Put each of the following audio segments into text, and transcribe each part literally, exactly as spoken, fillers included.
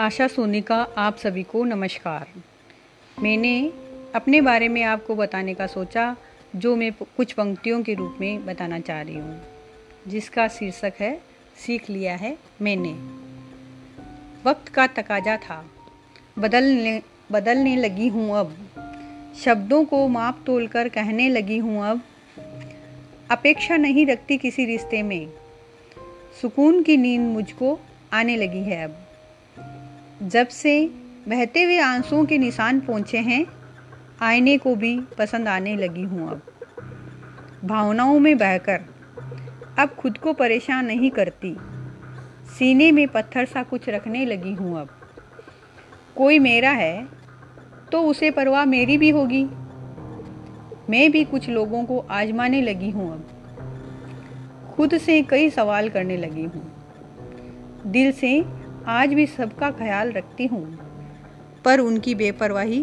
आशा सोनी का आप सभी को नमस्कार। मैंने अपने बारे में आपको बताने का सोचा, जो मैं कुछ पंक्तियों के रूप में बताना चाह रही हूँ, जिसका शीर्षक है सीख लिया है मैंने। वक्त का तकाजा था, बदलने बदलने लगी हूँ अब, शब्दों को माप तोल कर कहने लगी हूँ अब। अपेक्षा नहीं रखती किसी रिश्ते में, सुकून की नींद मुझको आने लगी है अब। जब से बहते हुए आंसुओं के निशान पहुँचे हैं, आईने को भी पसंद आने लगी हूँ अब। भावनाओं में बहकर अब खुद को परेशान नहीं करती, सीने में पत्थर सा कुछ रखने लगी हूँ अब। कोई मेरा है तो उसे परवाह मेरी भी होगी, मैं भी कुछ लोगों को आजमाने लगी हूँ अब। खुद से कई सवाल करने लगी हूँ, दिल से आज भी सबका ख्याल रखती हूँ, पर उनकी बेपरवाही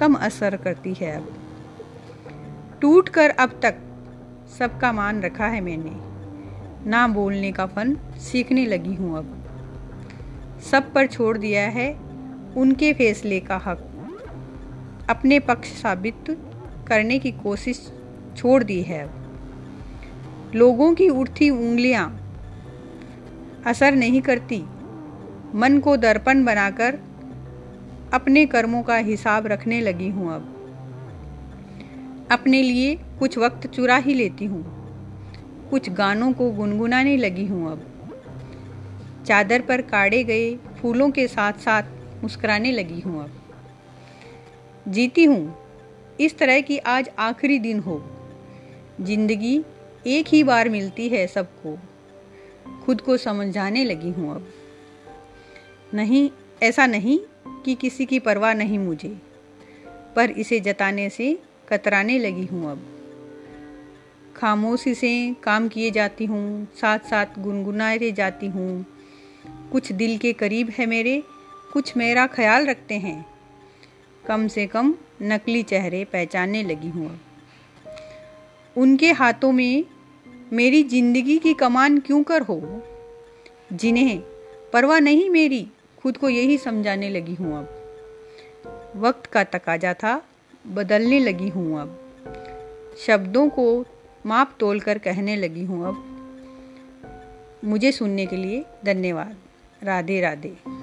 कम असर करती है अब। टूट कर अब तक सबका मान रखा है मैंने, ना बोलने का फन सीखने लगी हूँ अब। सब पर छोड़ दिया है उनके फैसले का हक, अपने पक्ष साबित करने की कोशिश छोड़ दी है अब। लोगों की उठती उंगलियाँ असर नहीं करती, मन को दर्पण बनाकर अपने कर्मों का हिसाब रखने लगी हूँ अब। अपने लिए कुछ वक्त चुरा ही लेती हूँ, कुछ गानों को गुनगुनाने लगी हूँ अब। चादर पर काढ़े गए फूलों के साथ साथ मुस्कुराने लगी हूँ अब। जीती हूँ इस तरह की आज आखिरी दिन हो, जिंदगी एक ही बार मिलती है सबको, खुद को समझाने लगी हूँ अब। नहीं, ऐसा नहीं कि किसी की परवाह नहीं मुझे, पर इसे जताने से कतराने लगी हूँ अब। खामोशी से काम किए जाती हूँ, साथ साथ गुनगुनाए जाती हूँ। कुछ दिल के करीब है मेरे, कुछ मेरा ख्याल रखते हैं, कम से कम नकली चेहरे पहचानने लगी हूँ अब। उनके हाथों में मेरी जिंदगी की कमान क्यों कर हो, जिन्हें परवाह नहीं मेरी, खुद को यही समझाने लगी हूँ अब। वक्त का तकाजा था, बदलने लगी हूँ अब, शब्दों को माप तोल कर कहने लगी हूँ अब। मुझे सुनने के लिए धन्यवाद। राधे राधे।